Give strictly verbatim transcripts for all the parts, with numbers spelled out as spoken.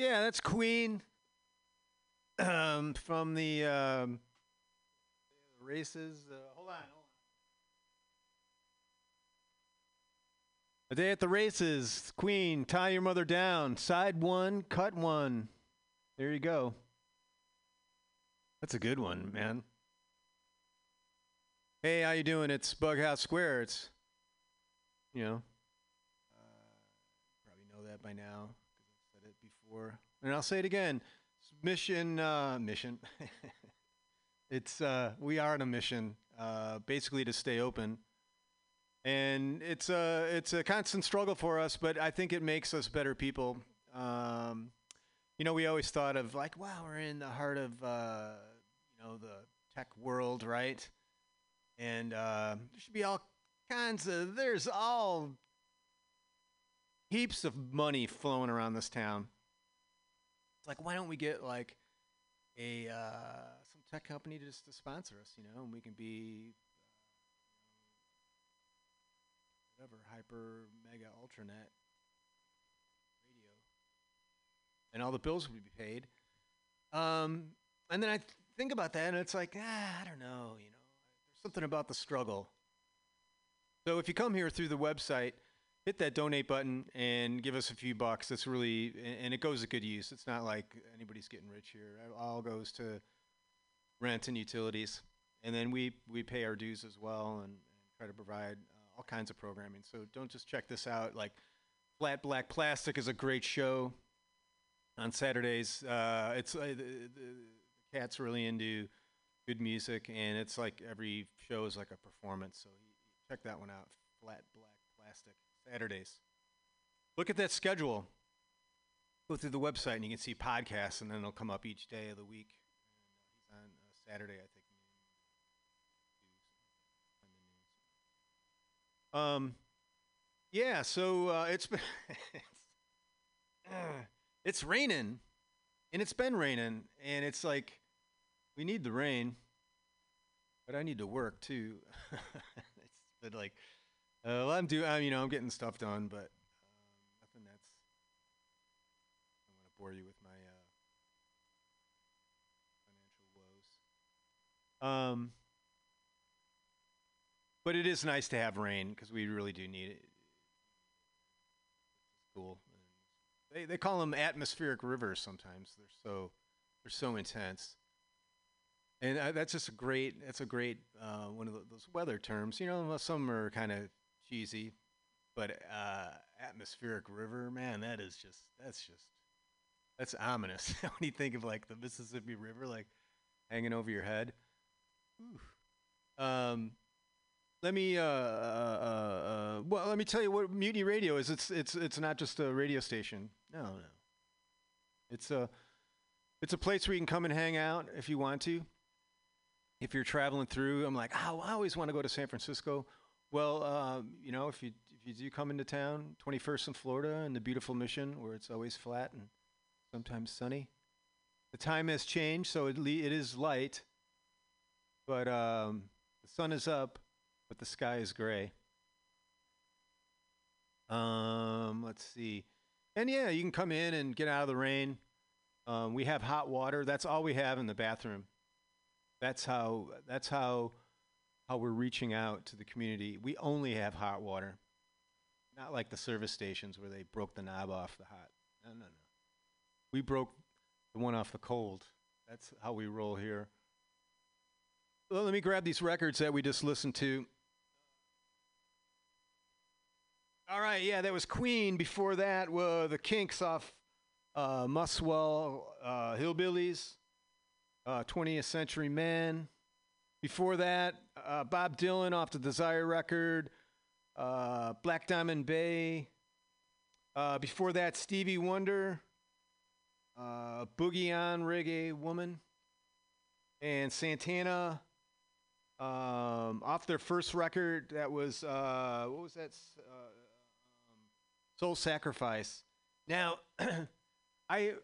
Yeah, that's Queen um, from the um, races. Uh, hold on, hold on. A Day at the Races, Queen, Tie Your Mother Down, side one, cut one. There you go. That's a good one, man. Hey, how you doing? It's Bughouse Square. It's, you know, uh, probably know that by now because I've said it before, and I'll say it again. Mission, uh, mission. It's uh, we are on a mission, uh, basically to stay open, and it's a it's a constant struggle for us. But I think it makes us better people. Um, you know, we always thought of like, wow, we're in the heart of uh, you know, the tech world, right? And uh, there should be all kinds of, there's all heaps of money flowing around this town. It's like, why don't we get like a, uh, some tech company to just to sponsor us, you know, and we can be uh, whatever, hyper, mega, ultranet radio. And all the bills would be paid. Um, and then I th- think about that and it's like, ah, I don't know, you know. Something about the struggle. So if you come here through the website, hit that donate button and give us a few bucks. That's really, and it goes to good use. It's not like anybody's getting rich here. It all goes to rent and utilities. And then we, we pay our dues as well and, and try to provide uh, all kinds of programming. So don't just check this out. Like Flat Black Plastic is a great show on Saturdays. Uh, it's uh, the, the, the cat's really into good music, and it's like every show is like a performance, so you, you check that one out. Flat Black Plastic, Saturdays. Look at that schedule. Go through the website, and you can see podcasts, and then they'll come up each day of the week. And on uh, Saturday, I think. Um, yeah, so uh, it's been uh, it's raining, and it's been raining, and it's like, we need the rain, but I need to work too. It's been like, uh, well, I'm doing, I'm, you know, I'm getting stuff done, but um, nothing that's, I don't want to bore you with my uh, financial woes. Um, but it is nice to have rain because we really do need it. It's cool. They they call them atmospheric rivers sometimes. They're so they're so intense. And uh, that's just a great, that's a great uh, one of the, those weather terms. You know, some are kind of cheesy, but uh, atmospheric river, man, that is just, that's just, that's ominous. When you think of like the Mississippi River, like hanging over your head. Ooh. Um, let me, uh, uh, uh, uh, well, let me tell you what Mutiny Radio is. It's, it's, it's not just a radio station. No, no. It's a, it's a place where you can come and hang out if you want to. If you're traveling through, I'm like, oh, I always want to go to San Francisco. Well, uh, you know, if you if you do come into town, twenty-first in Florida and the beautiful Mission, where it's always flat and sometimes sunny. The time has changed, so it le- it is light, but um, the sun is up, but the sky is gray. Um, let's see, and yeah, you can come in and get out of the rain. Um, we have hot water. That's all we have in the bathroom. That's how that's how how we're reaching out to the community. We only have hot water, not like the service stations where they broke the knob off the hot. No, no, no. We broke the one off the cold. That's how we roll here. Well, let me grab these records that we just listened to. All right, yeah, that was Queen. Before that were the Kinks off uh, Muswell uh, Hillbillies. Uh, twentieth Century Man. Before that, uh, Bob Dylan off the Desire record, uh, Black Diamond Bay. Uh, before that, Stevie Wonder, uh, Boogie on Reggae Woman, and Santana um, off their first record. That was, uh, what was that? Uh, um, Soul Sacrifice. Now, I...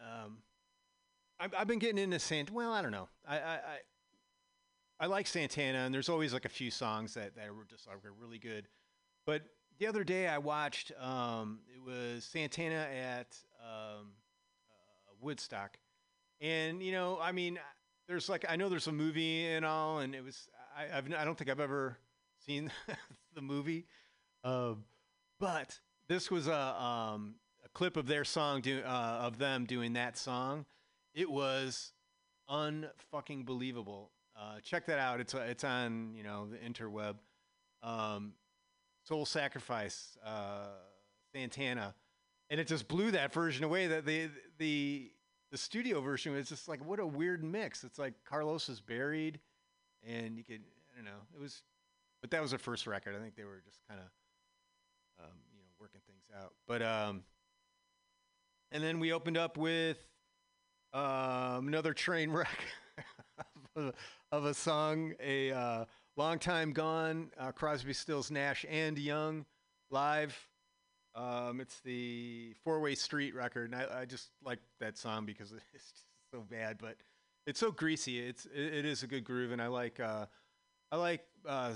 Um, I've been getting into Sant. Well, I don't know. I, I I I like Santana, and there's always like a few songs that, that were just like really good. But the other day I watched um, it was Santana at um, uh, Woodstock. And, you know, I mean, there's like, I know there's a movie and all, and it was, I I've, I don't think I've ever seen the movie. Um, but this was a, um, a clip of their song, do, uh, of them doing that song. It was unfucking believable. Uh, check that out. It's, uh, it's on, you know, the interweb. Um, Soul Sacrifice, uh, Santana. And it just blew that version away. That the, the, the studio version was just like, what a weird mix. It's like Carlos is buried and you could, I don't know, it was, but that was their first record. I think they were just kind of, um, you know, working things out. But, um, and then we opened up with, um, another train wreck of, a, of a song, a, uh, Long Time Gone, uh, Crosby, Stills, Nash and Young live. Um, it's the Four Way Street record, and I, I just like that song because it's just so bad, but it's so greasy. It's it, it is a good groove, and I like uh, I like uh,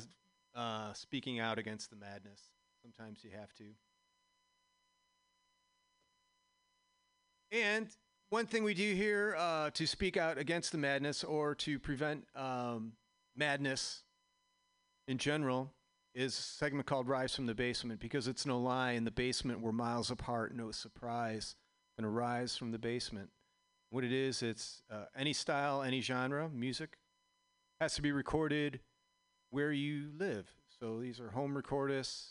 uh, speaking out against the madness. Sometimes you have to. And one thing we do here uh, to speak out against the madness or to prevent um, madness in general is a segment called Rise from the Basement, because it's no lie. In the basement, we're miles apart, no surprise. Gonna rise from the basement. What it is, it's uh, any style, any genre, music, has to be recorded where you live. So these are home recordists.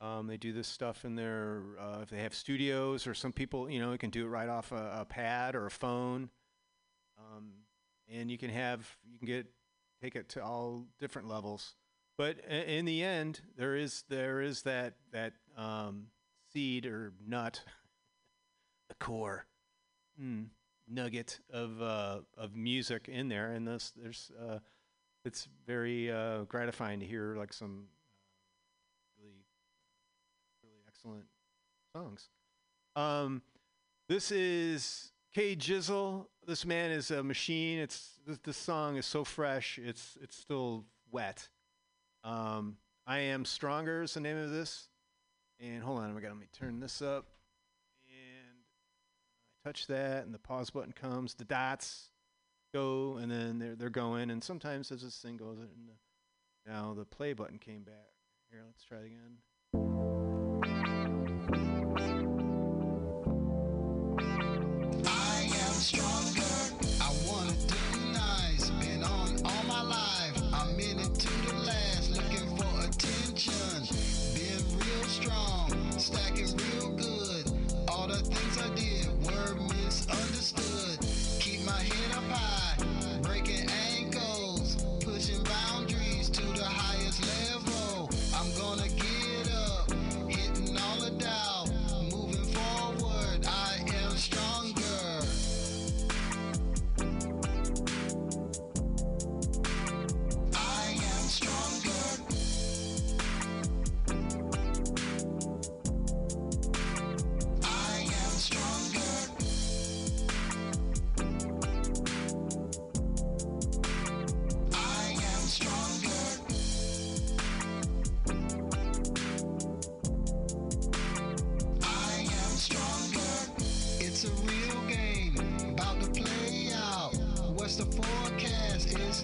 Um, they do this stuff in their, uh, if they have studios, or some people, you know, you can do it right off a, a pad or a phone. Um, and you can have, you can get, take it to all different levels. But in the end, there is there is that that um, seed or nut, the core mm, nugget of uh, of music in there, and this there's uh, it's very uh, gratifying to hear like some really really excellent songs. Um, this is Kay Jizzle. This man is a machine. It's this, this song is so fresh. It's it's still wet. Um, I Am Stronger is the name of this. And hold on, I gotta let me turn this up. And I touch that, and the pause button comes. The dots go, and then they're they're going. And sometimes as this thing goes, and the, now the play button came back. Here, let's try it again. I am stronger. I wanna do nice. Been on all my life. I'm in it to the last. Been real strong, stacking real good. All the things I did were misunderstood. Keep my head up high, breaking ankles, pushing boundaries to the highest level. I'm gonna get up, hitting all the doubt, moving forward. I am stronger. I am stronger.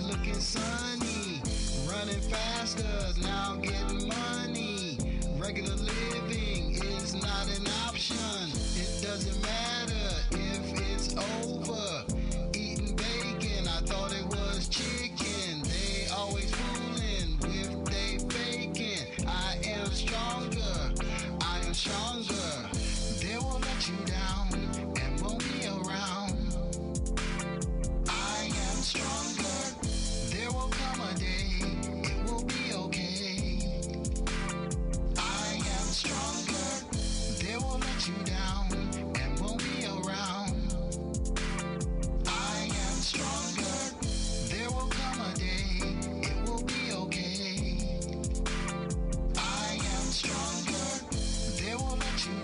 Looking sunny, running faster, now getting money. Regular living is not an option. It doesn't matter if it's over. Eating bacon, I thought it was chicken. They always fooling with they faking. I am stronger, I am stronger. They won't let you down and won't be around. I am stronger. You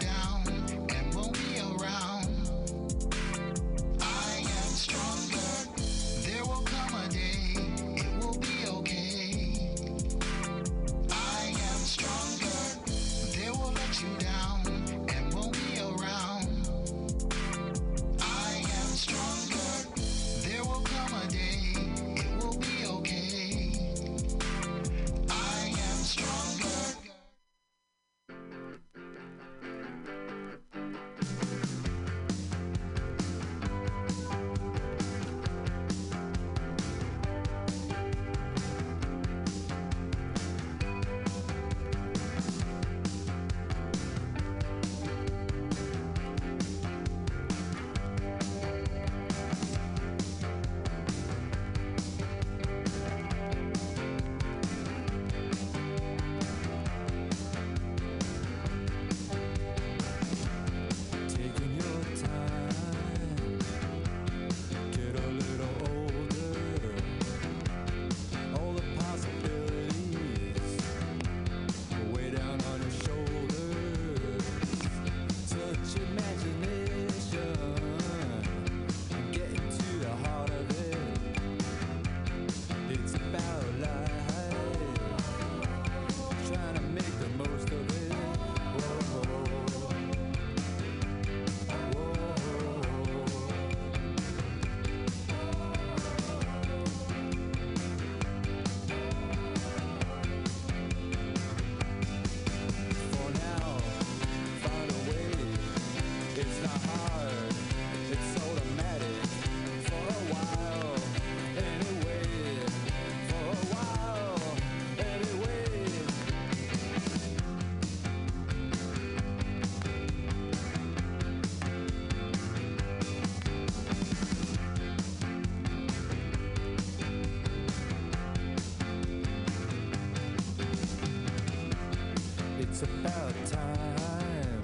It's about time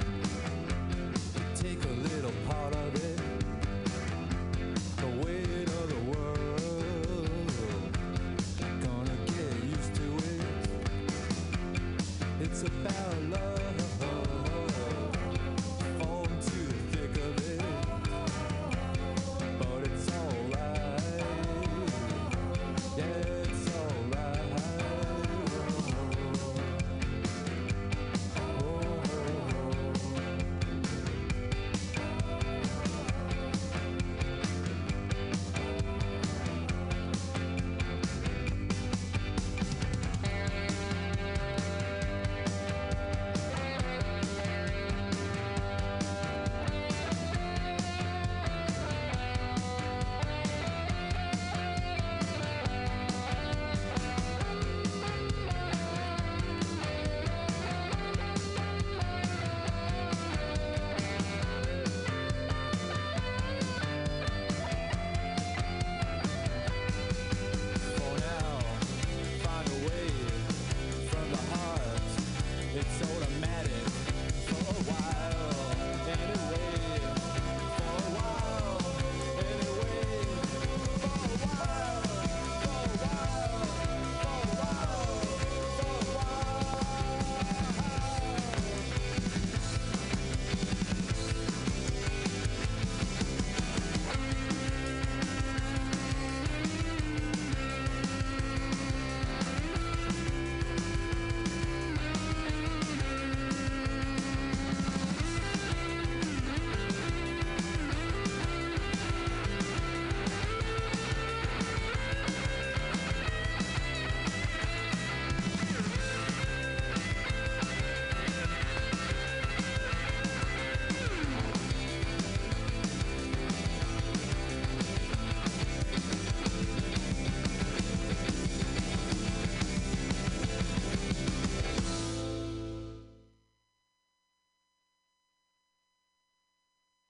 to take a little part of it. The weight of the world, gonna get used to it. It's about love, fall into the thick of it. But it's alright, yeah.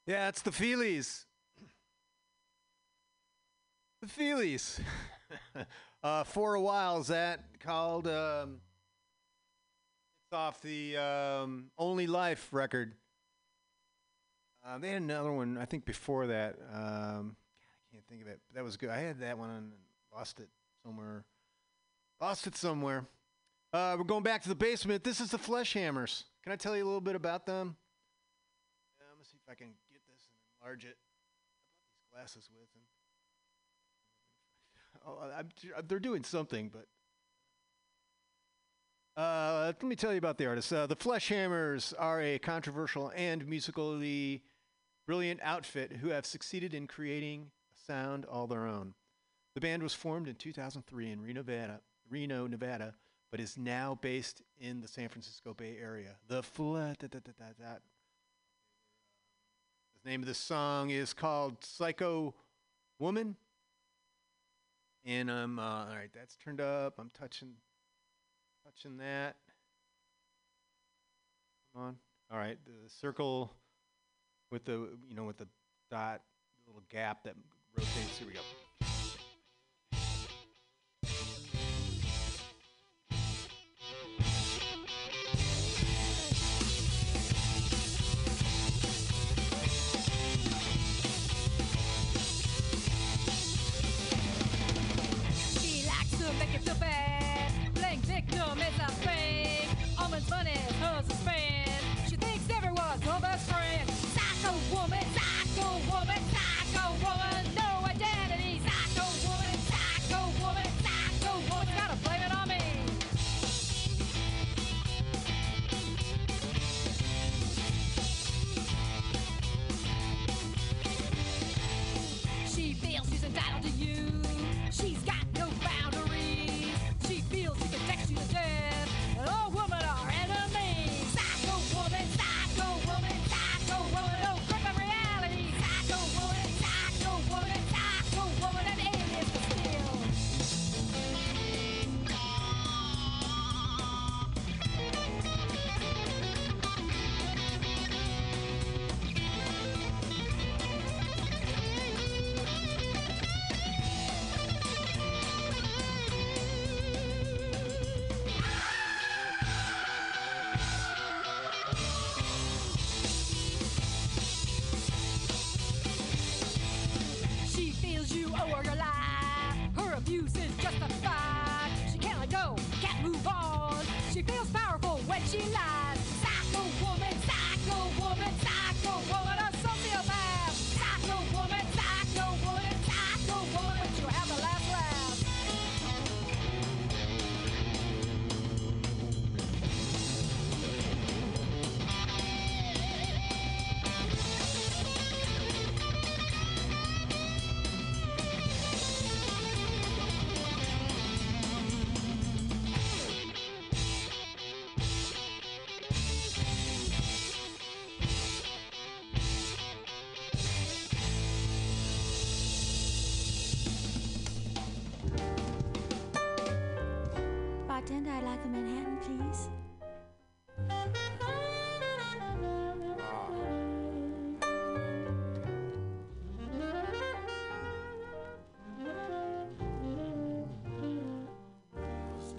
Yeah, it's the Feelies. The Feelies. uh, for a while, is that called? Um, it's off the um, Only Life record. Uh, they had another one, I think, before that. Um, God, I can't think of it. That was good. I had that one and lost it somewhere. Lost it somewhere. Uh, we're going back to the basement. This is the Flesh Hammers. Can I tell you a little bit about them? Yeah, I'm gonna see if I can. Enlarge it. I brought these glasses with him. Oh, I'm, they're doing something, but. Uh, let me tell you about the artists. Uh, the Flesh Hammers are a controversial and musically brilliant outfit who have succeeded in creating a sound all their own. The band was formed in two thousand three in Reno, Nevada, Reno, Nevada, but is now based in the San Francisco Bay Area. The Flesh. Name of the song is called Psycho Woman. And I'm, uh, all right, that's turned up. I'm touching, touching that. Come on. All right, the circle with the, you know, with the dot, little gap that rotates. Here we go. Psycho woman, psycho woman, psycho woman, no identity.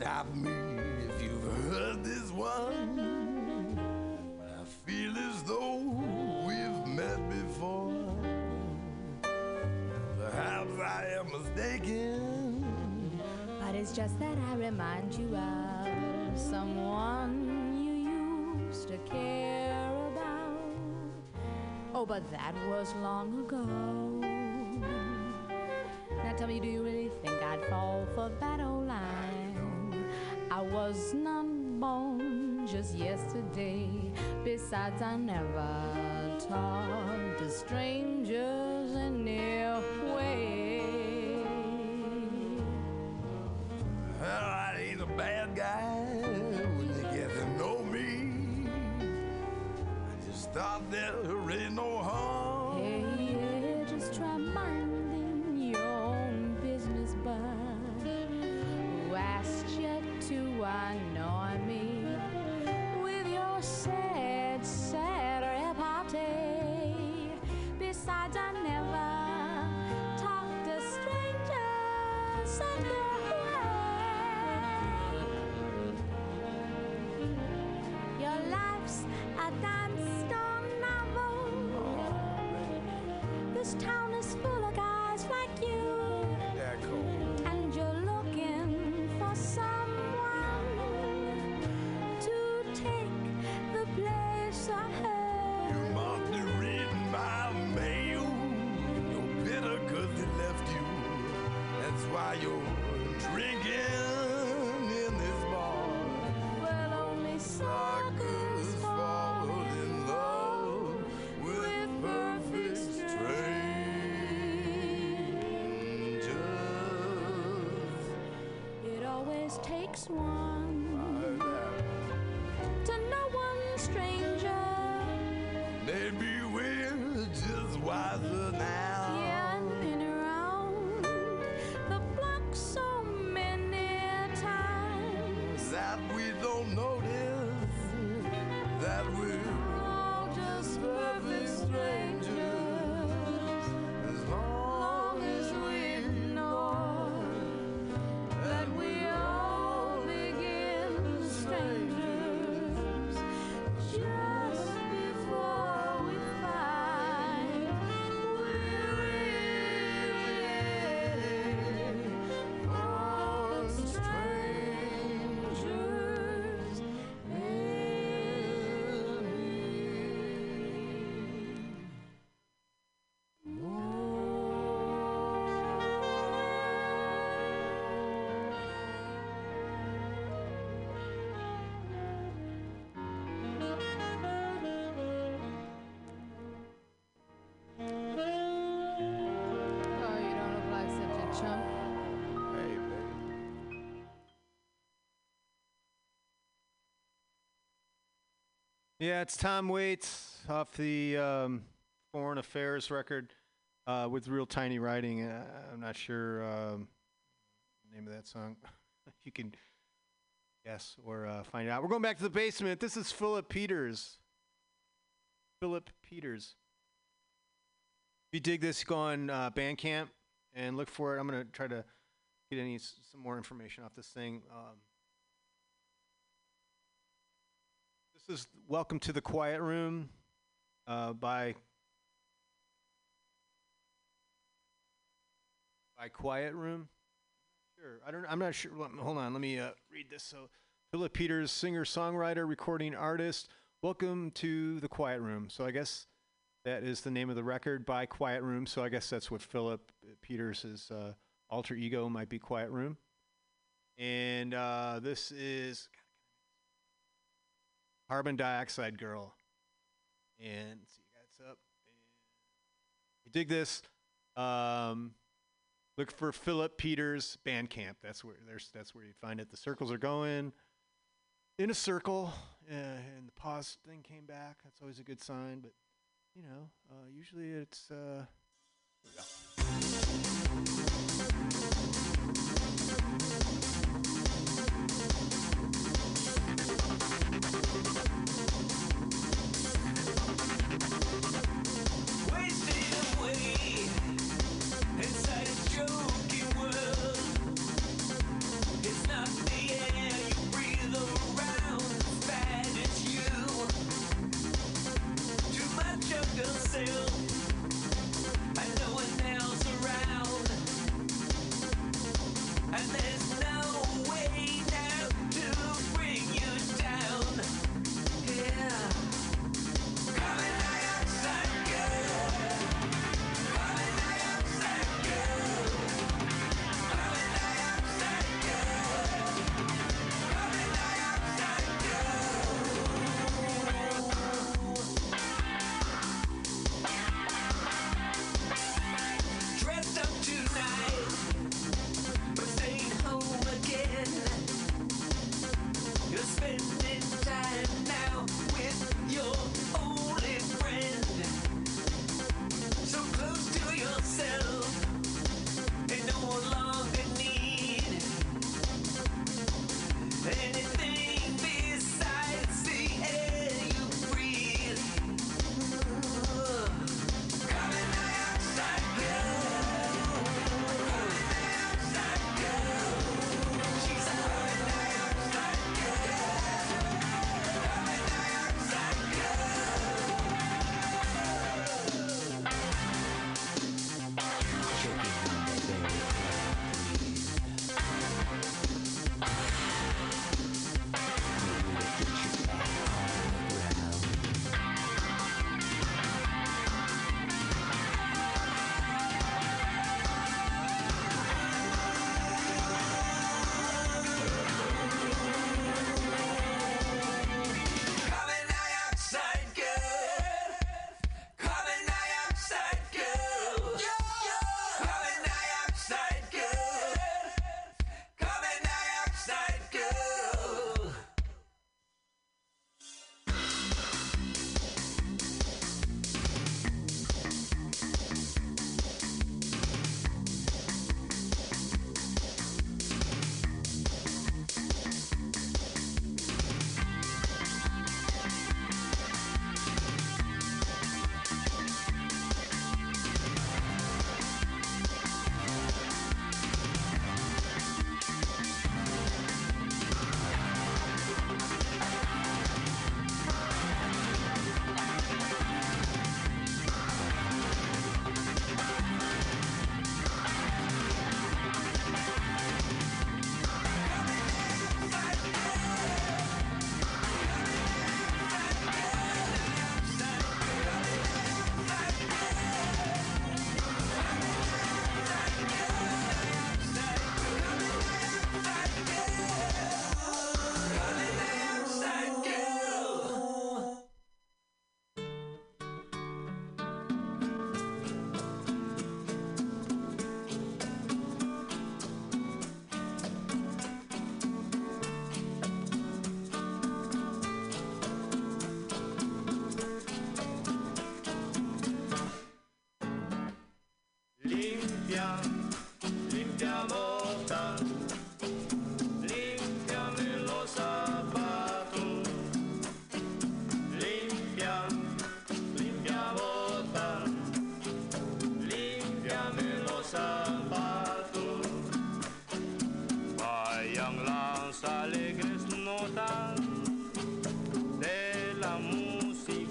stop me if you've heard this one. I feel as though we've met before. Perhaps I am mistaken, but it's just that I remind you of someone you used to care about. Oh, but that was long ago. Now tell me, do you really think I'd fall for that old line? I was not born just yesterday. Besides, I never talked to strangers in their way. Well, I ain't a bad guy when you get to know me. I just thought there really no harm. Yeah, yeah, just try mine. Asked yet to annoy me with your sad, sad repartee. Besides, I never talked to strangers in their way. Your life's a dime store novel. This town is full of guys like you. Yeah, cool. Why you're drinking in this bar? Well, only suckers fall in love with perfect strangers. It always takes one to know one stranger. Maybe we're just wiser now. Yeah, it's Tom Waits off the um, Foreign Affairs record uh, with real tiny writing. Uh, I'm not sure um, the name of that song. You can guess or uh, find out. We're going back to the basement. This is Philip Peters. Philip Peters. If you dig this, go on uh, Bandcamp and look for it. I'm going to try to get any some more information off this thing. Um, This is Welcome to the Quiet Room uh, by by Quiet Room. Sure, I don't. I'm not sure. Hold on, let me uh, read this. So, Philip Peters, singer-songwriter, recording artist. Welcome to the Quiet Room. So I guess that is the name of the record, by Quiet Room. So I guess that's what Philip Peters' uh, alter ego might be, Quiet Room. And uh, this is Carbon Dioxide Girl. And see, that's up. And if you dig this, um, look for Philip Peters Bandcamp. That's where there's that's where you find it. The circles are going in a circle, uh, and the pause thing came back. That's always a good sign, but you know, uh, usually it's uh here we go. Wasted away inside a joking world. It's not the end.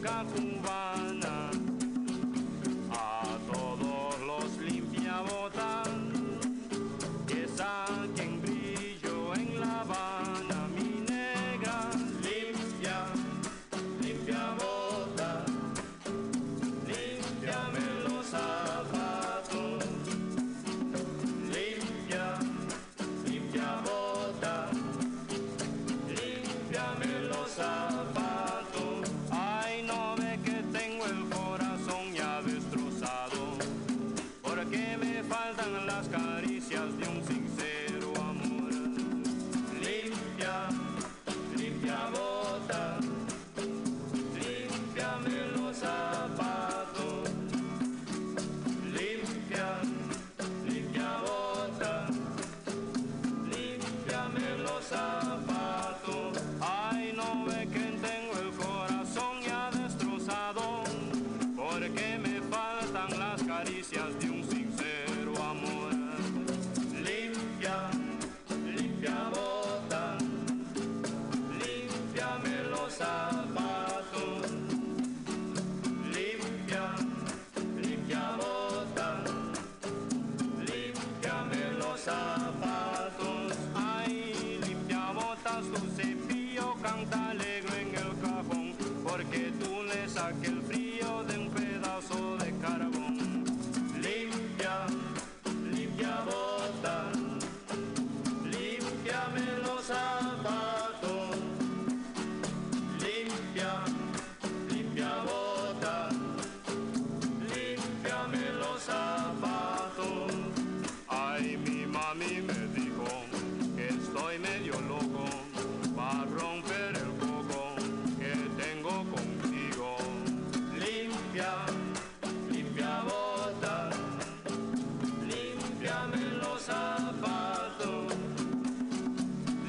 boca cubana, a todos los limpiabotas que saquen brillo en La Habana, mi negra limpia, limpia botas, límpiame los zapatos, limpia, limpia botas, límpiame los zapatos. Las caricias de un sincero amor. Limpia, limpia bota, límpiame los zapatos. Limpia, limpia bota, límpiame los zapatos. Ay, no ve que tengo el corazón ya destrozado, porque me faltan las caricias de un sincero amor. Zapatos, limpia, limpia bota, límpiame los zapatos. Ay, limpia botas, tu cepillo canta alegre en el cajón, porque tú le saques el frío de un pedazo de carbón. Limpia, limpia bota, límpiame los zapatos. Limpia, limpia bota, límpiame los zapatos. Ay, mi mami me dijo que estoy medio loco, pa' romper el coco que tengo contigo. Limpia, limpia bota, límpiame los zapatos.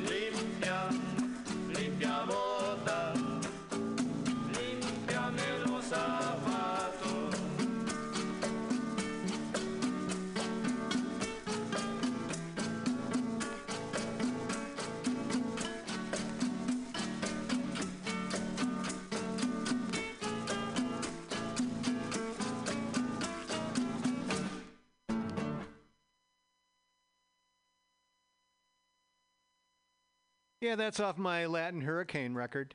Limpia, limpia bota, límpiame los zapatos. Yeah, that's off my Latin Hurricane record.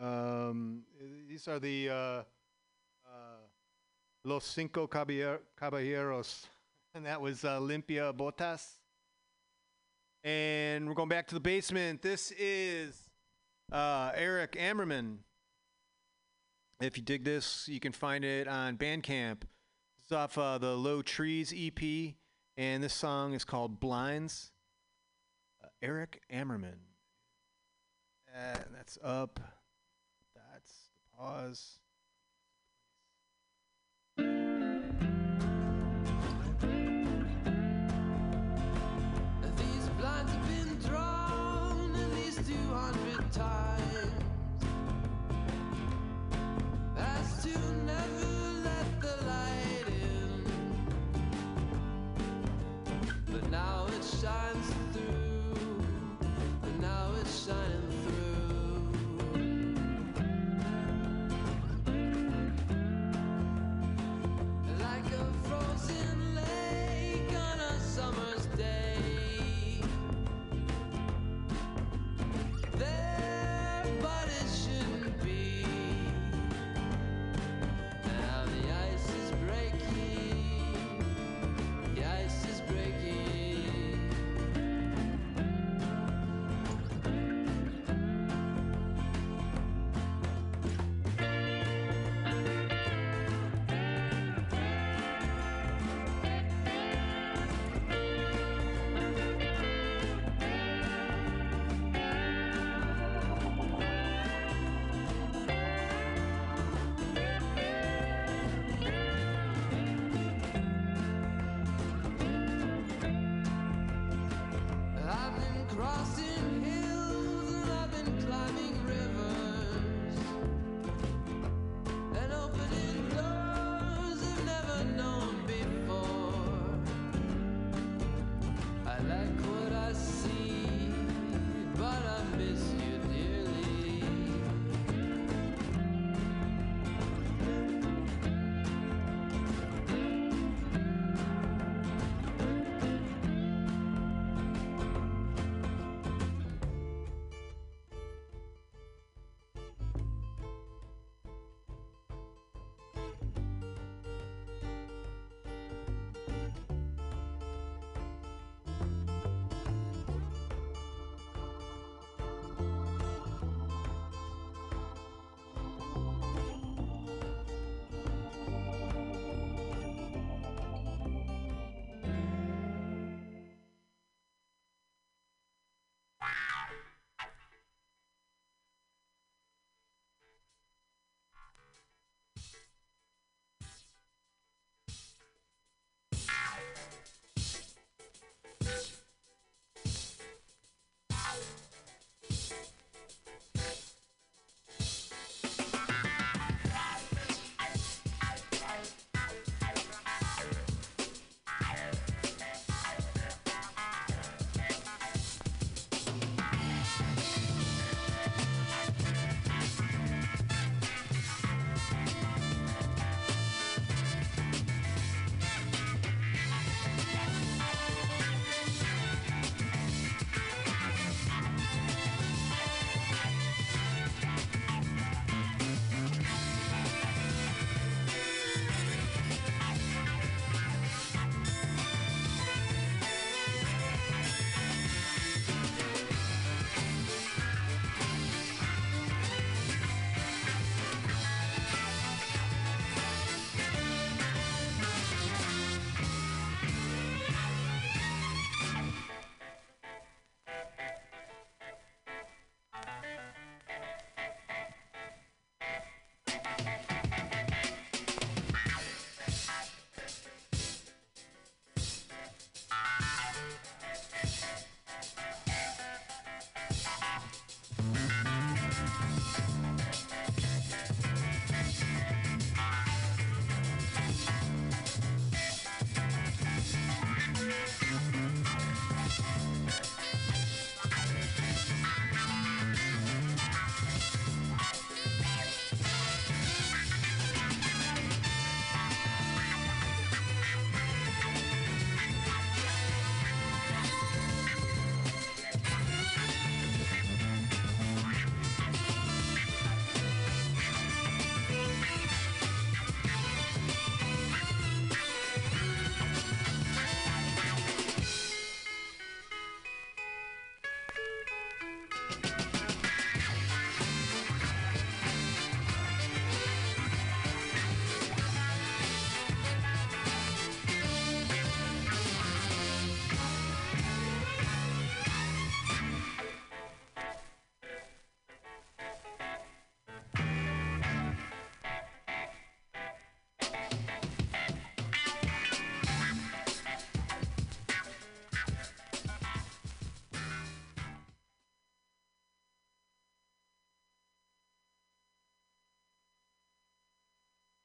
Um, these are the uh, uh, Los Cinco Caballeros, and that was uh, Limpia Botas. And we're going back to the basement. This is uh, Eric Ammerman. If you dig this, you can find it on Bandcamp. This is off uh, the Low Trees E P, and this song is called Blinds. Uh, Eric Ammerman. Uh, that's up. That's the pause. These blinds have been drawn at least two hundred times. As to never let the light in, but now it shines through, but now it's shining through. In lake on a summer's day, there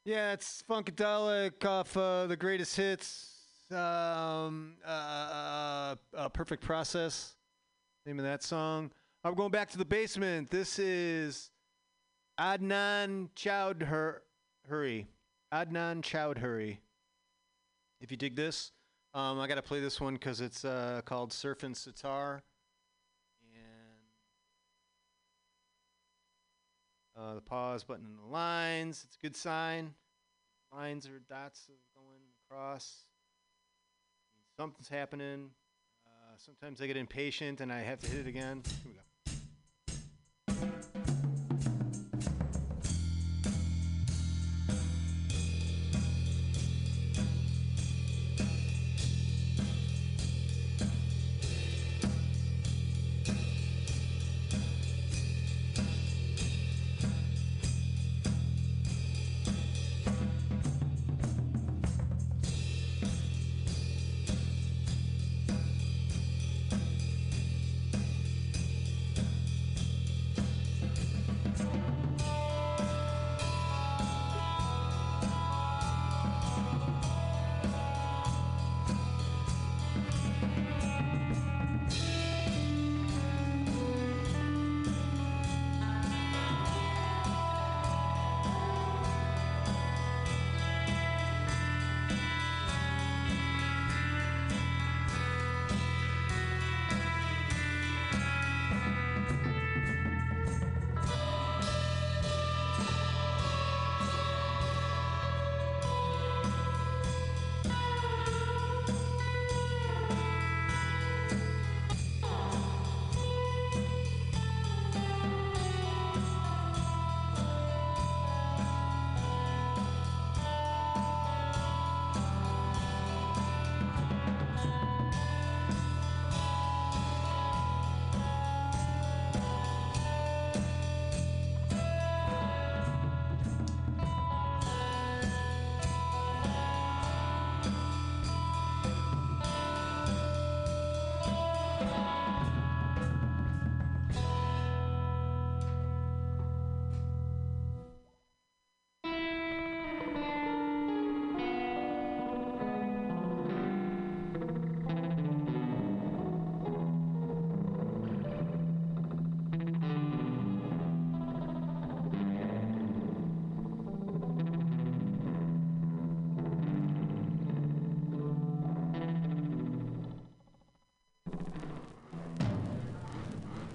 Yeah, it's Funkadelic off uh, the greatest hits, um, uh, uh, uh, Perfect Process, name of that song. I'm going back to the basement. This is Adnan Chowdhury. Adnan Chowdhury. If you dig this, um, I got to play this one because it's uh, called Surfin' Sitar. Uh, the pause button and the lines. It's a good sign. Lines or dots going across. Something's happening. Uh, sometimes I get impatient and I have to hit it again. Here we go.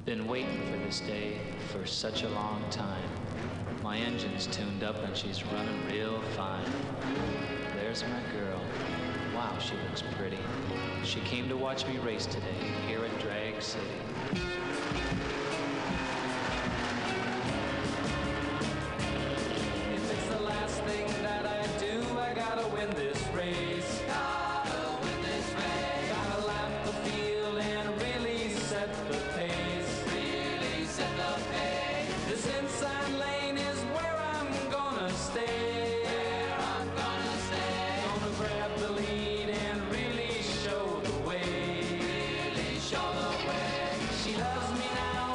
Been waiting for this day for such a long time. My engine's tuned up and she's running real fine. There's my girl. Wow, she looks pretty. She came to watch me race today here at Drag City. If it's the last thing that I do, I gotta win this race. Gotta win this race. Gotta lap the field and really set the pace. This inside lane is where I'm gonna stay. Where I'm gonna stay. Gonna grab the lead and really show the way. Really show the way. She loves me now.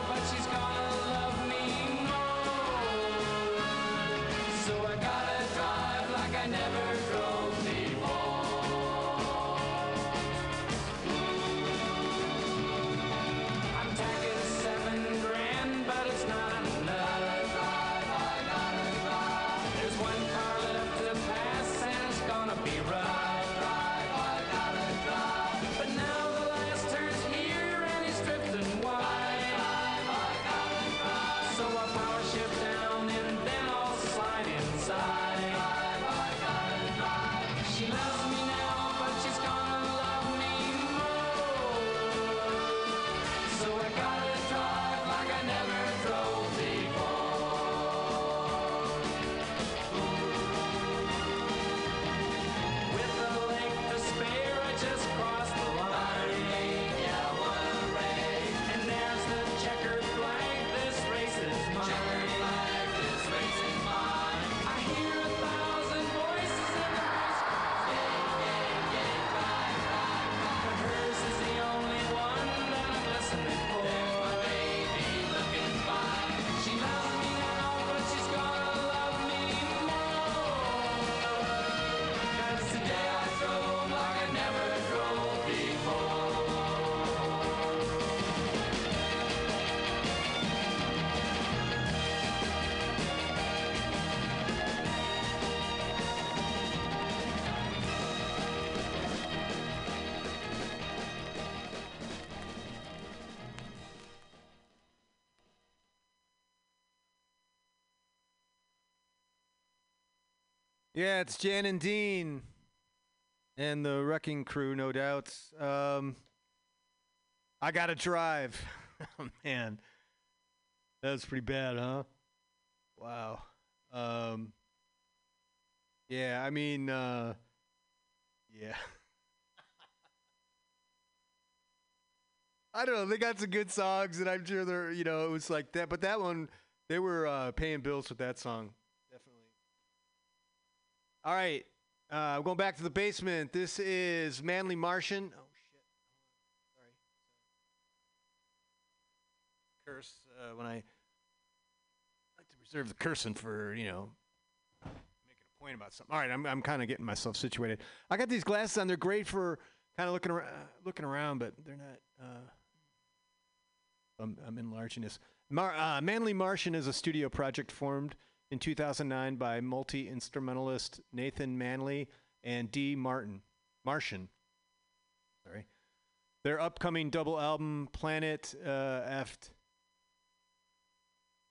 Yeah, it's Jan and Dean and the Wrecking Crew, no doubt. Um, I Gotta Drive. Oh, man. That was pretty bad, huh? Wow. Um, yeah, I mean, uh, yeah. I don't know. They got some good songs, and I'm sure they're, you know, it was like that. But that one, they were uh, paying bills with that song. Definitely. All right. Uh, going back to the basement. This is Manly Martian. Oh, shit. Sorry. Curse uh, when I like to reserve the cursing for, you know, making a point about something. All right. I'm, I'm kind of getting myself situated. I got these glasses on. They're great for kind of looking, ar- looking around, but they're not. Uh, I'm, I'm enlarging this. Mar- uh, Manly Martian is a studio project formed in two thousand nine by multi-instrumentalist Nathan Manley and Dee Martin. Martian. Sorry. Their upcoming double album, Planet uh, Eft,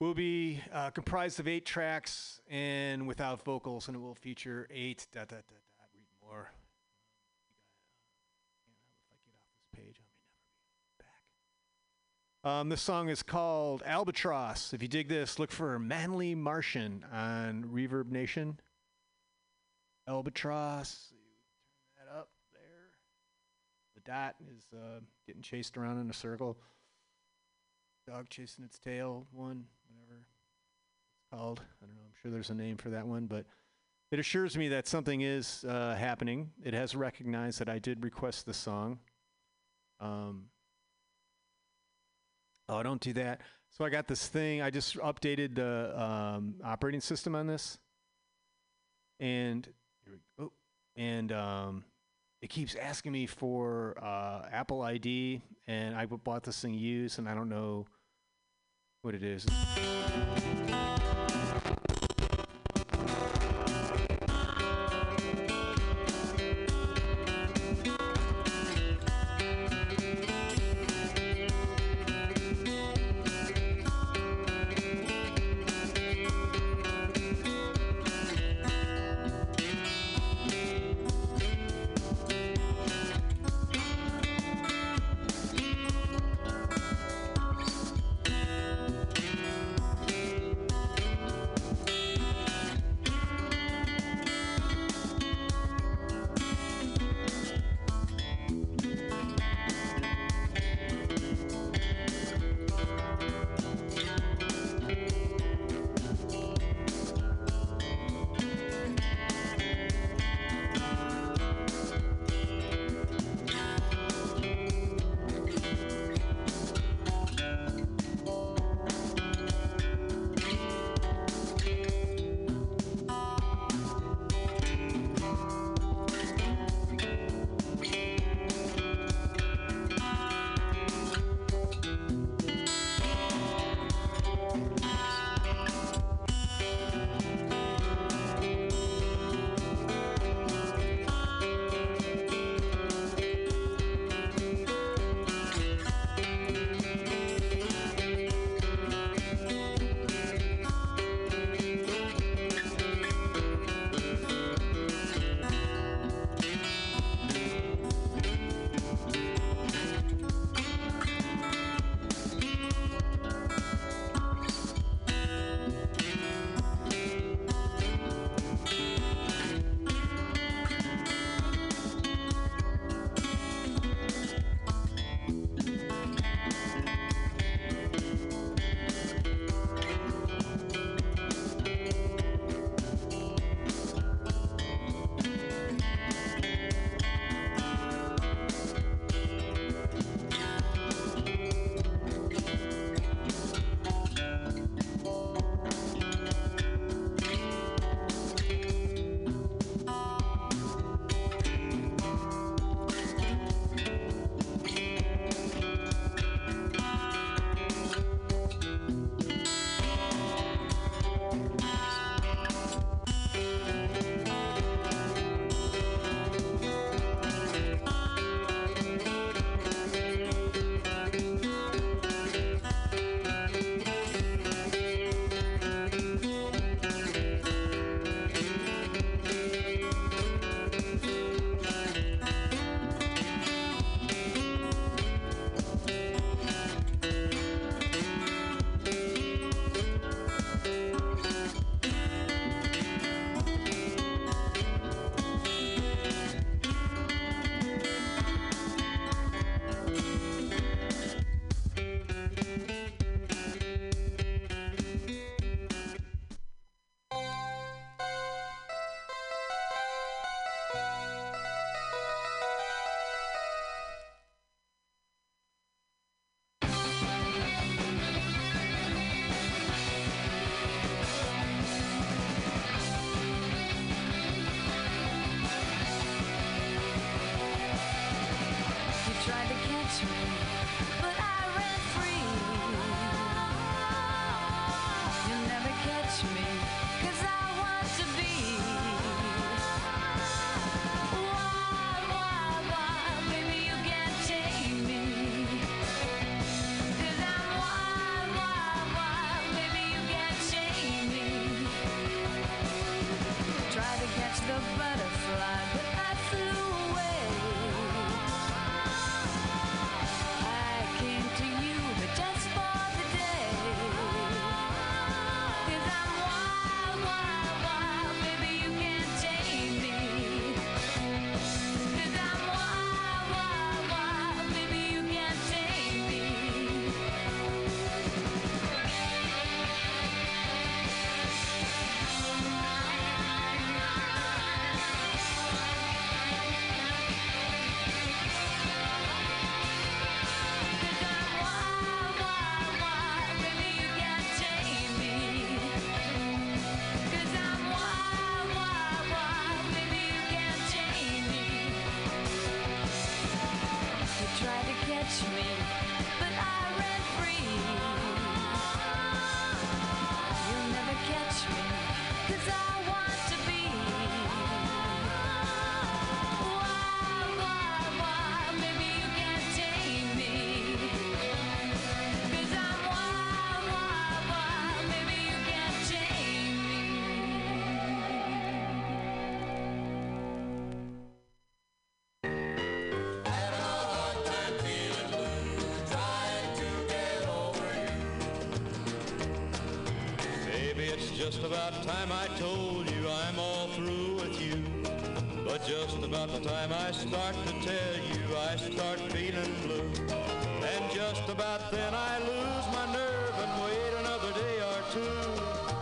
will be uh, comprised of eight tracks and without vocals, and it will feature eight. Dot, dot, dot, dot, read more. Um, this song is called Albatross. If you dig this, look for Manly Martian on Reverb Nation. Albatross. Turn that up there. The dot is uh, getting chased around in a circle. Dog chasing its tail. One, whatever it's called. I don't know. I'm sure there's a name for that one, but it assures me that something is uh, happening. It has recognized that I did request this song. Um. Oh, don't do that. So I got this thing. I just updated the um, operating system on this, and oh, and um, it keeps asking me for uh, Apple I D. And I bought this thing used, and I don't know what it is. just about time I told you I'm all through with you. But just about the time I start to tell you I start feeling blue. And just about then I lose my nerve and wait another day or two.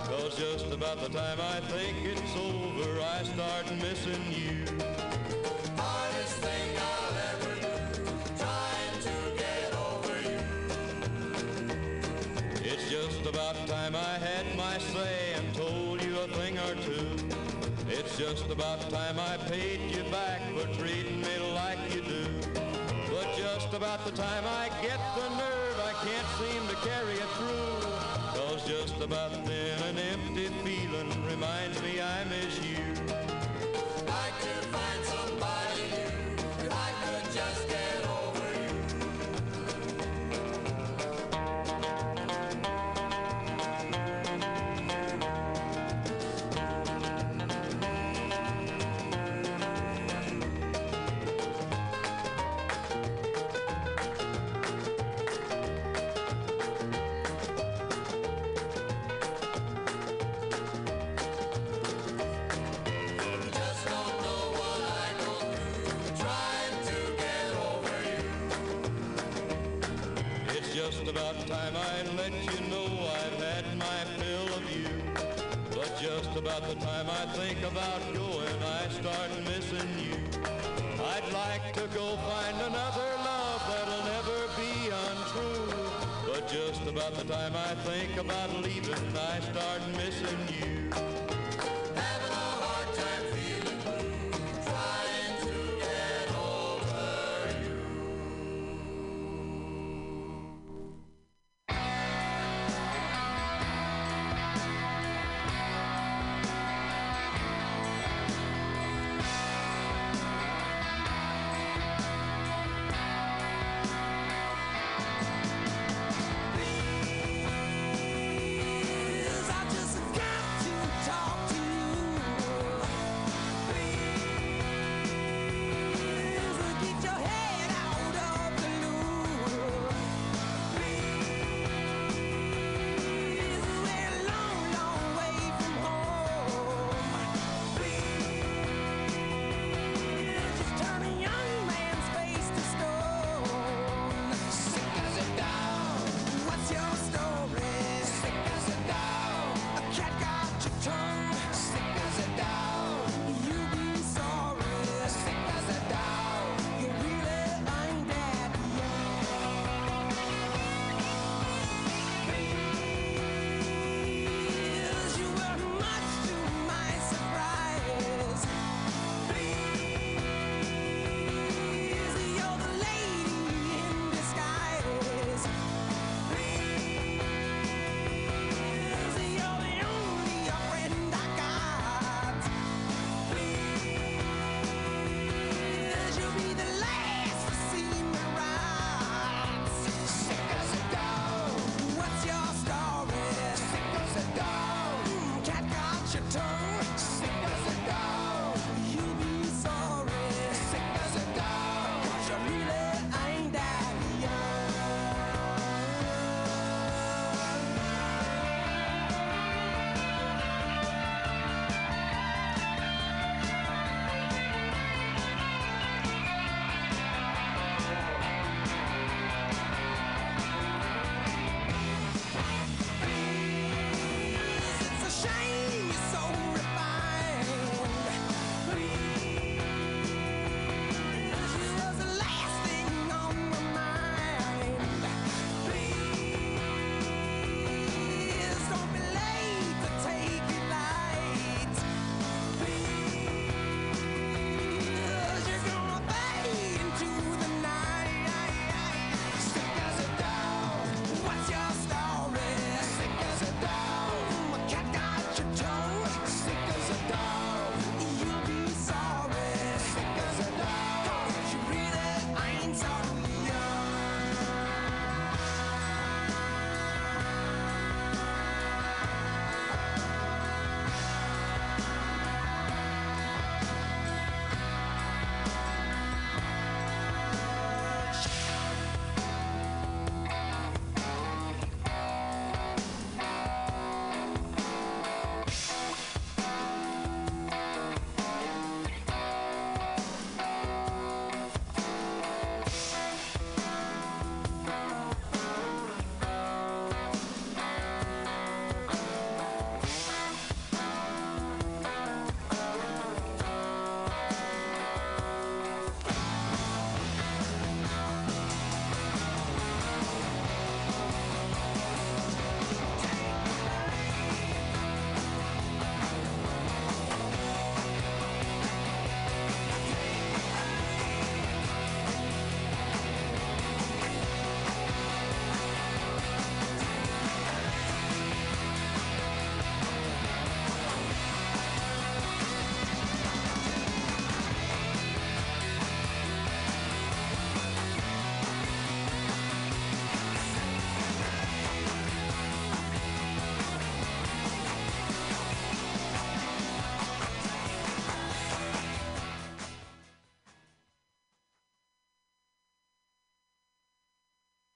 Cause just about the time I think it's over I start missing you. Hardest thing I'll ever do, trying to get over you. It's just about time I had my say and told you a thing or two. It's just about time I paid you back for treating me like you do. But just about the time I get the nerve, I can't seem to carry it through. Cause just about then an empty feeling reminds me I miss you. I could find somebody new, I could just get over you. About the time I think about going, I start missing you. I'd like to go find another love that'll never be untrue. But just about the time I think about leaving, I start missing you. Having a hard time feeling blue, trying to get over you. Time.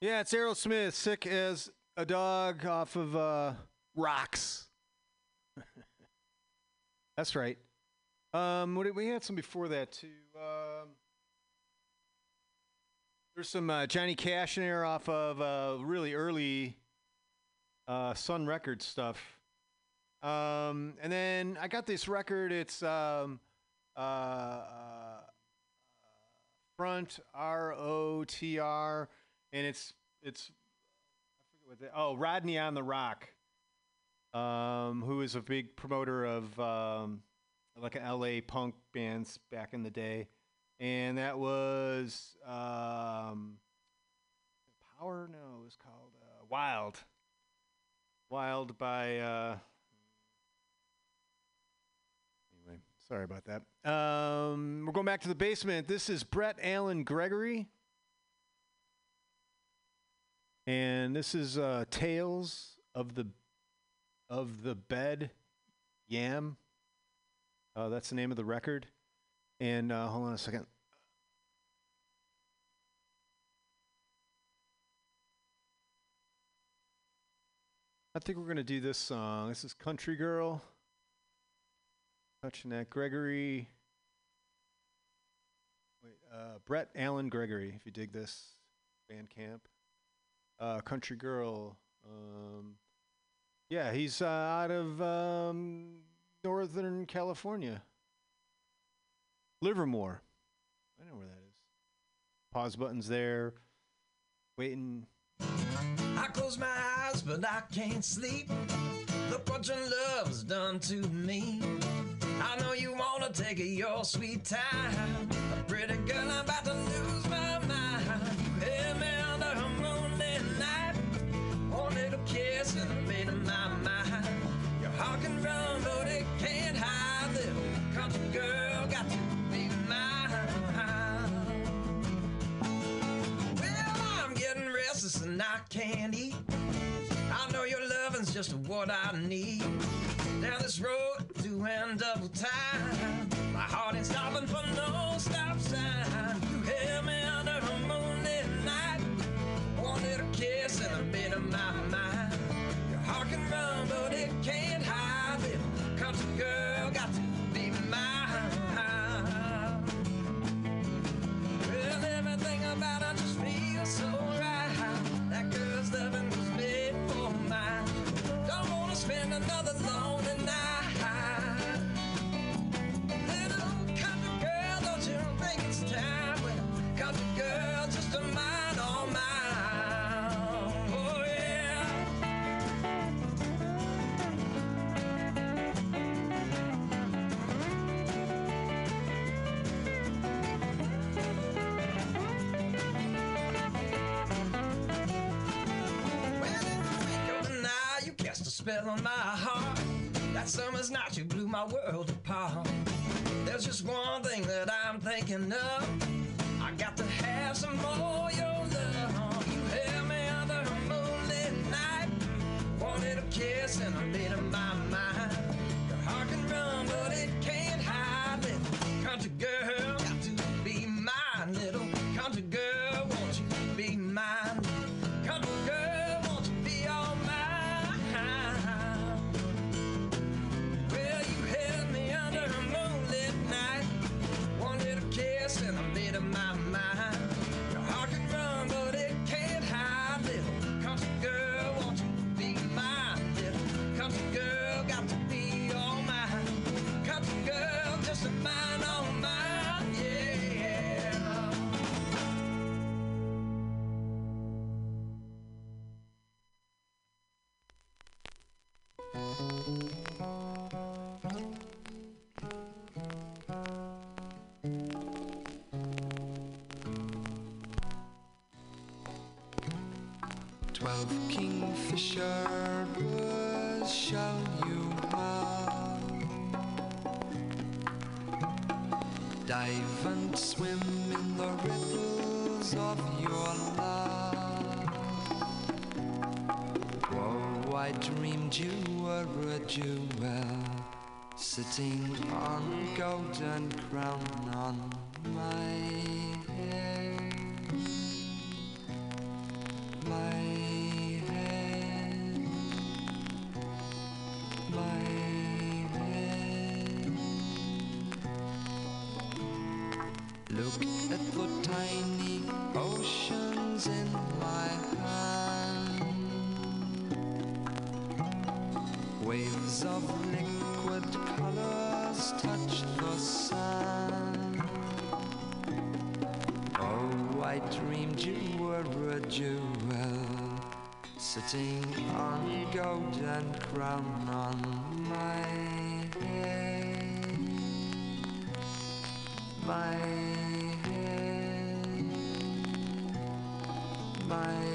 Yeah, it's Aerosmith, Sick as a Dog off of uh, Rocks. That's right. Um, what did, we had some before that, too. Um, there's some uh, Johnny Cash in there off of uh, really early uh, Sun Records stuff. Um, and then I got this record. It's um, uh, uh, Front, R O T R, and it's, it's I forget what the, oh, Rodney on the Rock, um, who is a big promoter of um, like an L A punk bands back in the day. And that was um, Power? No, it was called uh, Wild. Wild by... Uh, Sorry about that. Um, we're going back to the basement. This is Brett Allen Gregory. And this is uh, Tales of the of the Bed Yam. Uh, that's the name of the record. And uh, hold on a second. I think we're going to do this song. This is Country Girl. Touching that Gregory, wait, uh, Brett Allen Gregory. If you dig this, Bandcamp, uh, Country Girl. Um, yeah, he's uh, out of um, Northern California, Livermore. I know where that is. Pause button's there. Waiting. I close my eyes, but I can't sleep. The punch and love's done to me. I know you wanna take your sweet time. A pretty girl, I'm about to lose my mind. You held me under a moonlit night. One little kiss and I made up my mind. Your heart can run, but it can't hide. Little country girl got to be mine. Well, I'm getting restless and I can't eat. I know your loving's just what I need. Down this road to end double time. My heart ain't stopping for no stop sign. You held me under a moonlit night. Wanted a kiss and a bit of my mind. Your heart can run, but it can't hide. Little country girl got to be mine. Well, everything about her just feels so right. That girl's loving was made for mine. Don't wanna spend another long. On my heart, that summer's night you blew my world apart. There's just one thing that I'm thinking of. I got to have some more your love. You held me under a moonlit night. Wanted a kiss and a bit of my mind. Your heart can run, but it can't hide. Little country girl, got to be mine. Little country girl, won't you be mine? Country girl. And a bit of my mind. Your heart can run, but it can't hide. Little country girl, won't you be mine? Little country girl, got to be all mine. Country girl, just a mine, all mine, yeah. Twelve kingfisher birds shall you have. Dive and swim in the ripples of your love. Oh, I dreamed you were a jewel, sitting on golden crown on my head. liquid colors touch the sun. Oh, I dreamed you were a jewel, sitting on gold and crown on my head, my head, my head.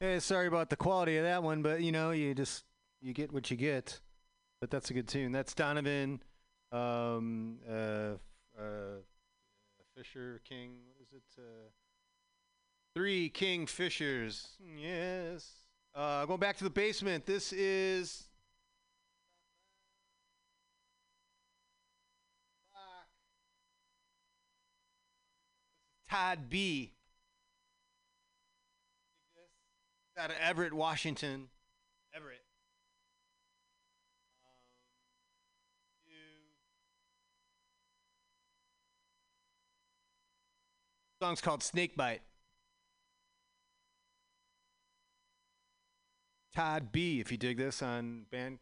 Hey, sorry about the quality of that one, but you know, you just, you get what you get, but that's a good tune. That's Donovan, um, uh, uh, Fisher King, what is it? Uh, three King Fishers. Yes. Uh, going back to the basement. This is Todd B. out of Everett, Washington. Everett. Um, two. The song's called Snakebite. Todd B, if you dig this, on Band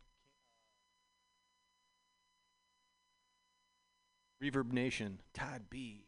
Reverb Nation. Todd B.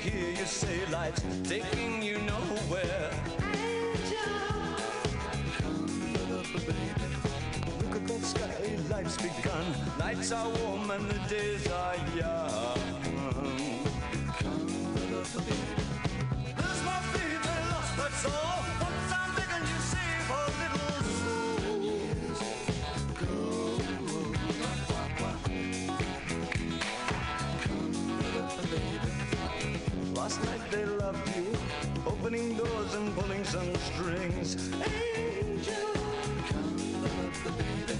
hear you say life's taking you nowhere. Angel, come up, baby. Look at that sky, life's begun. Nights are warm and the days are young. Come up, baby. There's my baby lost, that's all. Once I'm begging you, save her little soul. Years ago. Last night they loved you, opening doors and pulling some strings. Angel, come up, baby.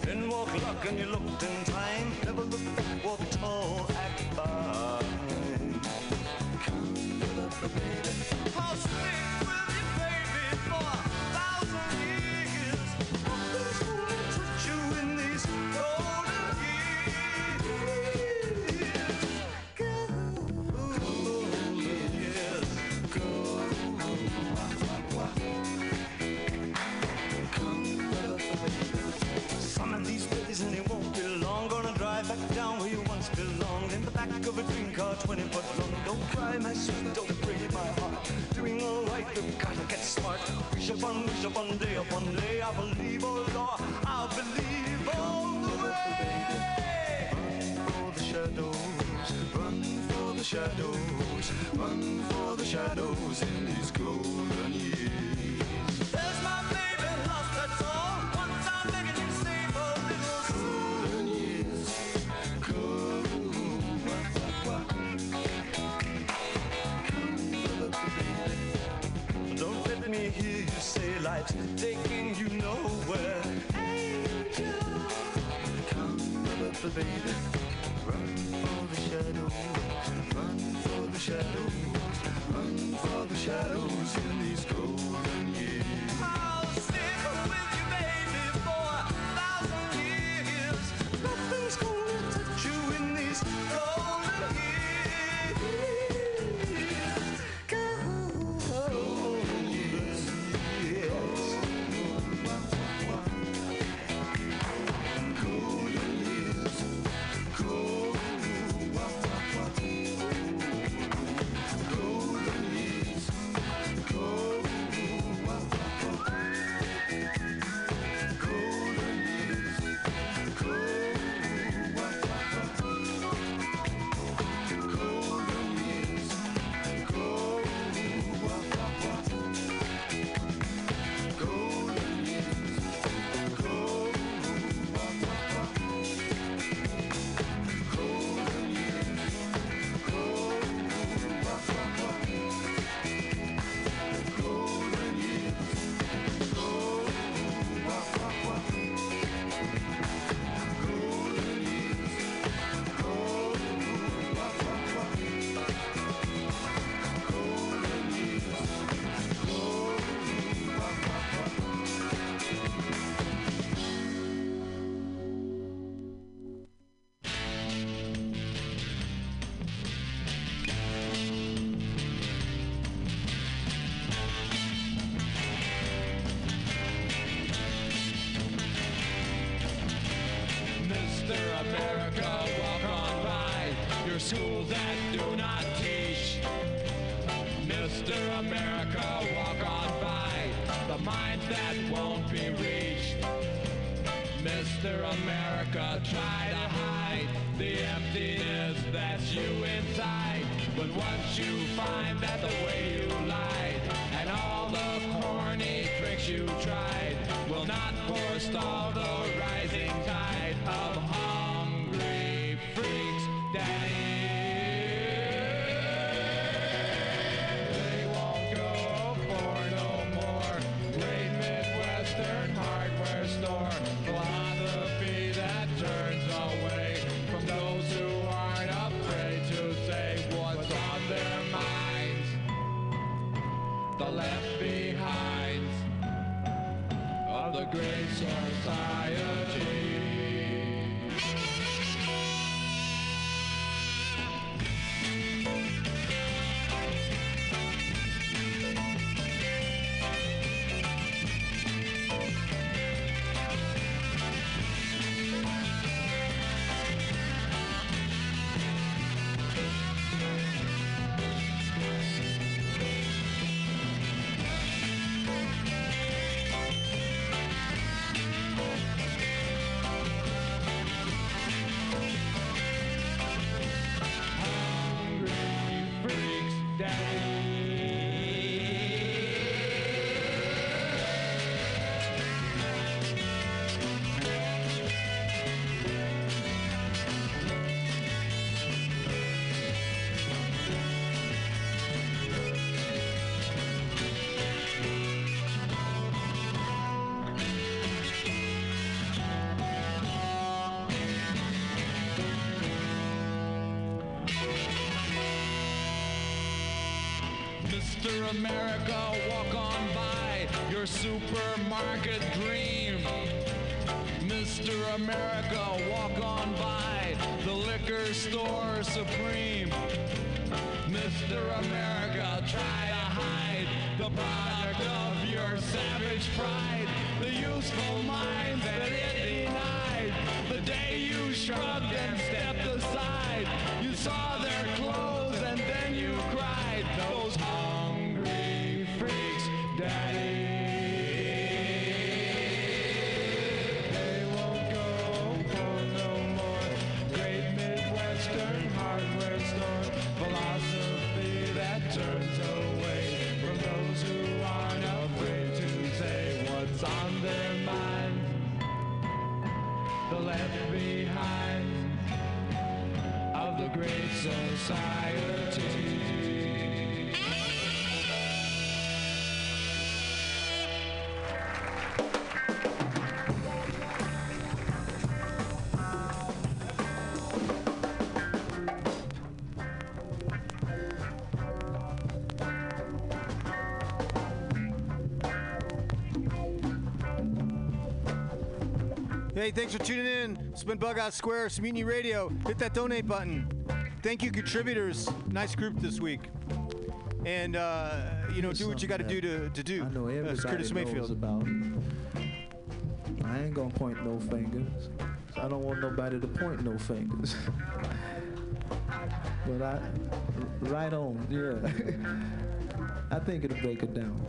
Then walk luck and you looked in time. Never look back, walk tall, act fine. Come up, baby. I'll stay with you, baby, for a thousand years. What is going to put you in these golden years? Golden years. Golden years. Come up, baby. Some of these days and they won't be long. Gonna drive back down where you once belonged. In the back of a dream car, twenty foot long. Don't cry, my sweet, don't break my heart. Doing all right, you've got to get smart. Wish upon, wish upon, day upon day. I believe, oh Lord, I believe all the way. Run for the shadows, run for the shadows, run for the shadows in these golden years. There's my baby lost, that's all. Once I'm begging you, save her little soul. Golden years, golden. Don't let me hear you say life's taking you nowhere. Angel, come up, baby. Run for the shadows, run for the shadows, run for the shadows in these golden years. I'll stick with you, baby, for a thousand years. Nothing's gonna touch you in these golden years. Great society. Mister America, walk on by your supermarket dream. Mister America, walk on by the liquor store supreme. Mister America, try to hide the product of your savage pride, the useful mind that it denied. The day you shrugged and stepped aside, you saw their clothes and then you cried, those hungry freaks, Daddy. Society. Hey, thanks for tuning in. It's been Bughouse Square, it's Mutiny Radio. Hit that donate button. Thank you, contributors. Nice group this week. And, uh, you know, do what you got to do to, to do. I know everybody That's Curtis knows Mayfield. About it. I ain't going to point no fingers. I don't want nobody to point no fingers. But I, right on, yeah. I think it'll break it down.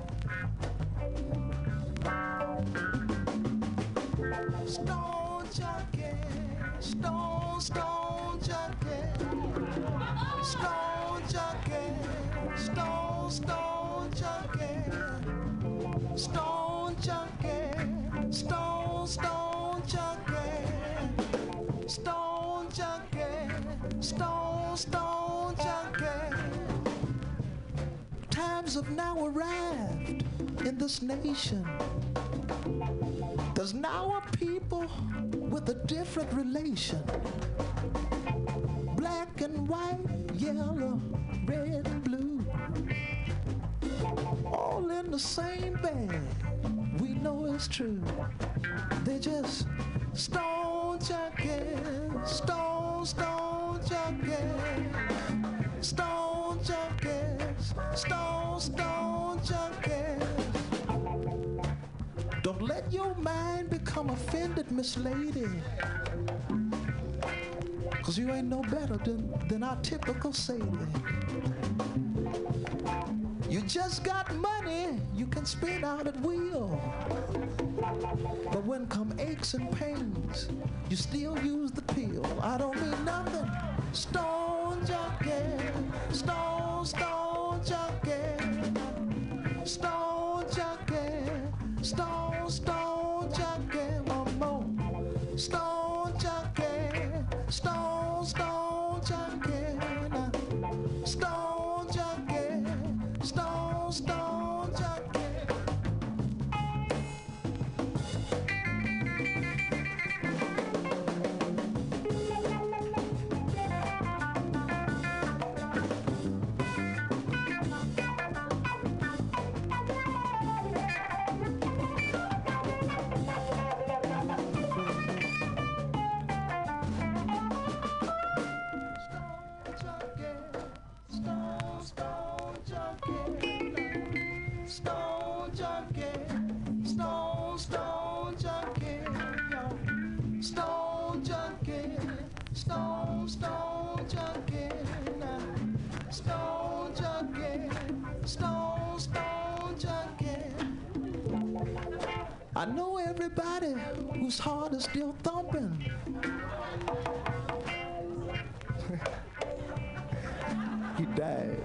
Stone Junkie, Stone, Stone Junkie. Stone Junkie, Stone, Stone Junkie, Stone Junkie, Stone, Stone Junkie, Stone Junkie, Stone, Stone Junkie. Times have now arrived in this nation. There's now a people with a different relation. Black and white, yellow, red and blue, all in the same bag. We know it's true. They just stone junkie, stone, stone junkie, stone junkies, stone, stone junkies. Don't let your mind become offended, Miss Lady. Cause you ain't no better than, than our typical sailor. You just got money you can spend out at will. But when come aches and pains, you still use the pill. I don't mean nothing. Stone junkie, stone, stone junkie, stone junkie, stone, stone junkie, one more. Stone junkie, stone. I know everybody whose heart is still thumping. He died.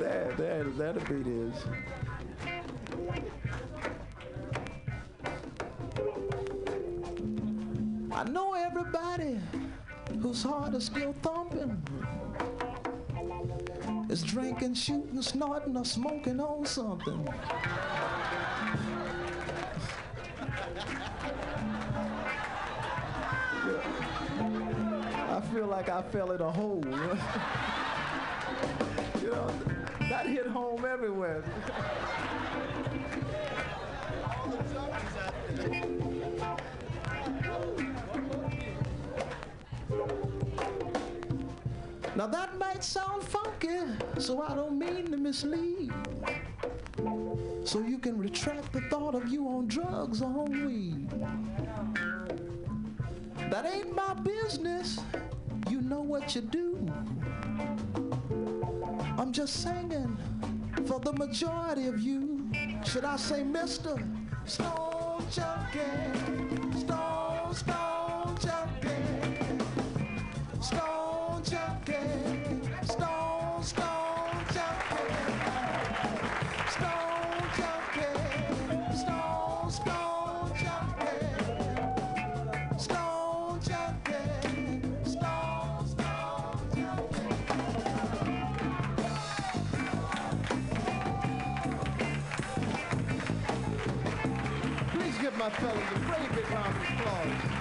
There, there, that a beat is. I know everybody whose heart is still thumping. Is drinking, shooting, snorting, or smoking on something. Yeah. I feel like I fell in a hole. You know, that hit home everywhere. Now that might sound funky, so I don't mean to mislead. So you can retract the thought of you on drugs or on weed. That ain't my business, you know what you do. I'm just singing for the majority of you. Should I say Mister Stone Junkie, Stone, Stone Junkie, Stone. My fellas, a great big round of applause.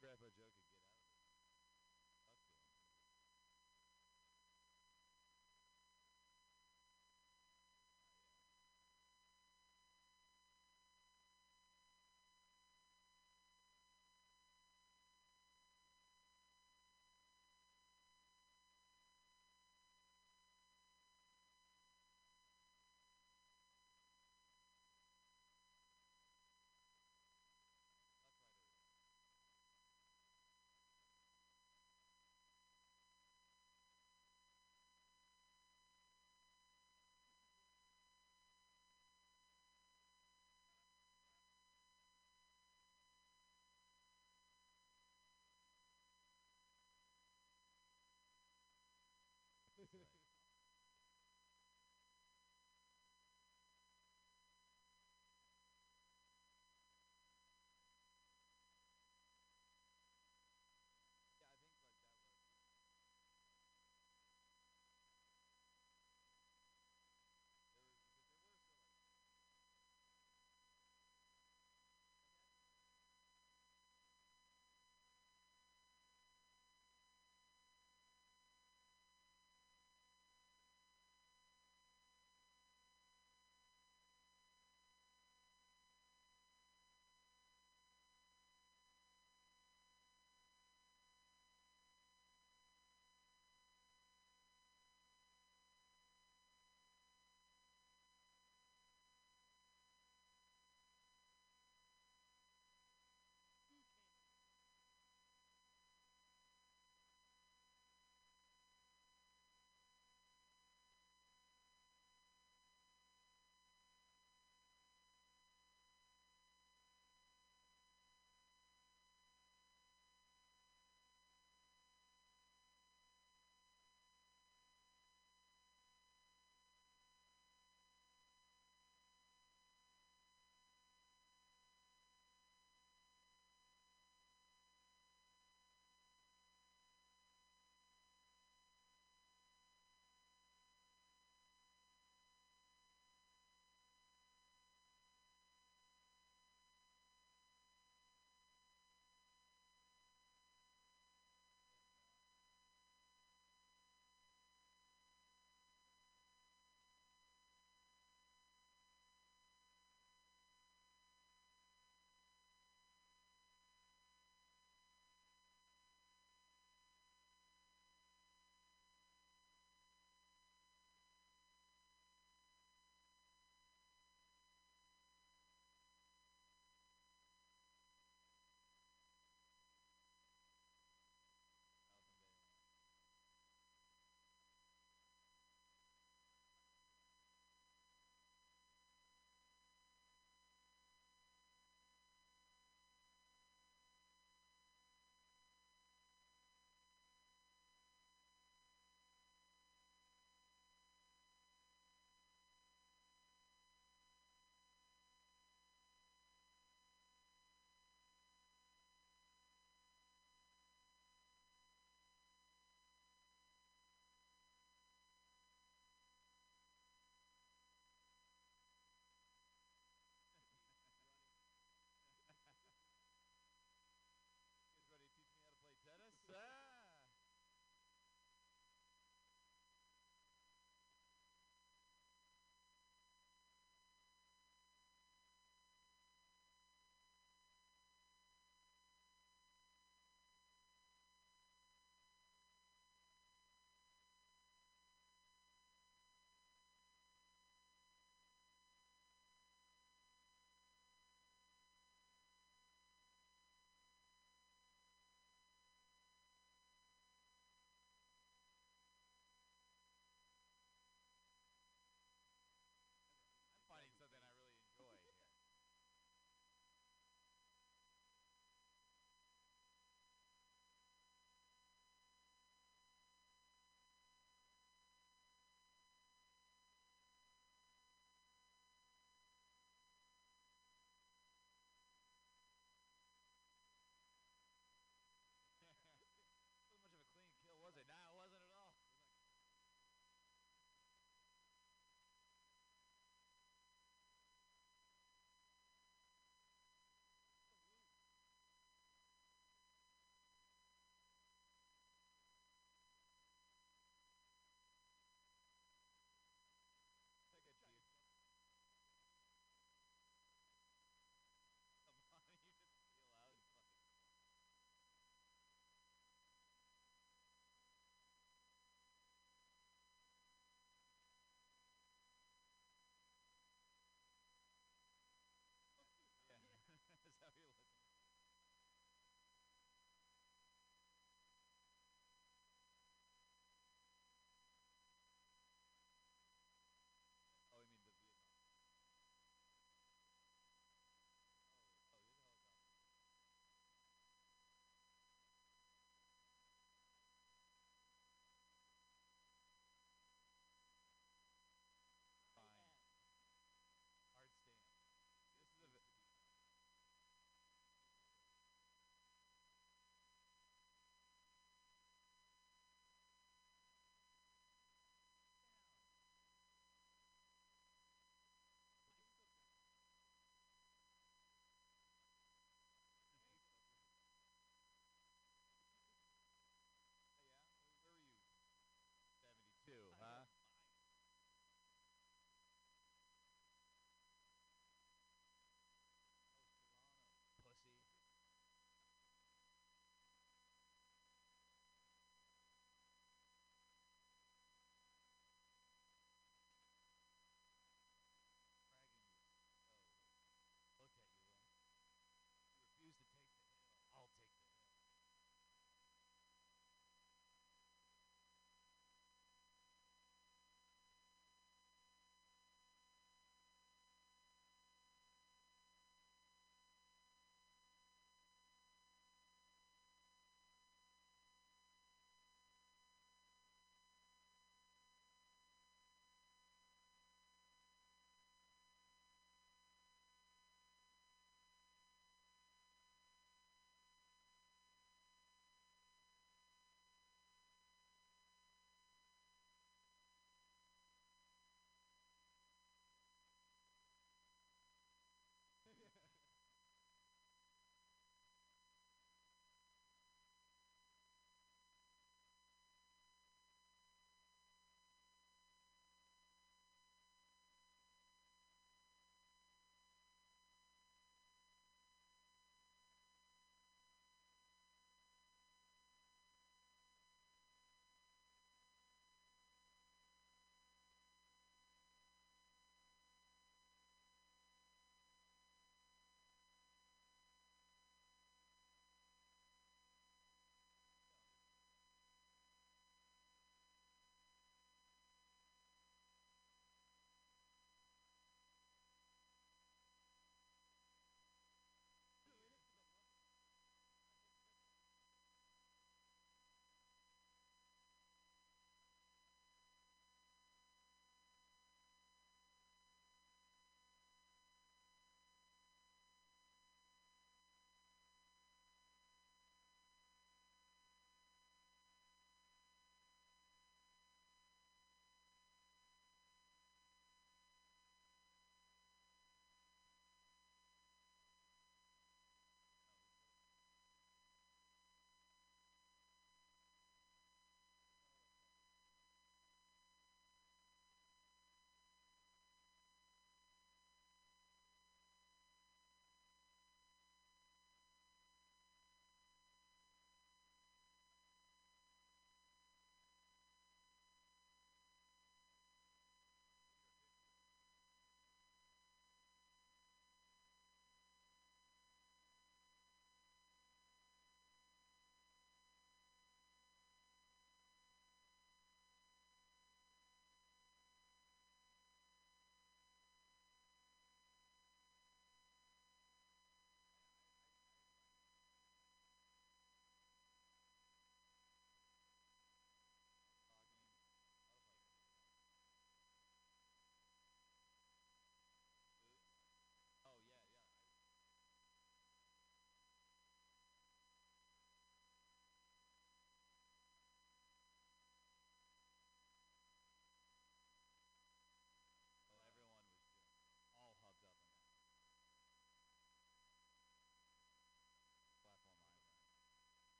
Grandpa Joe could get out of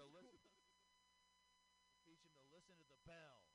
him to listen. Teach him to listen to the bell.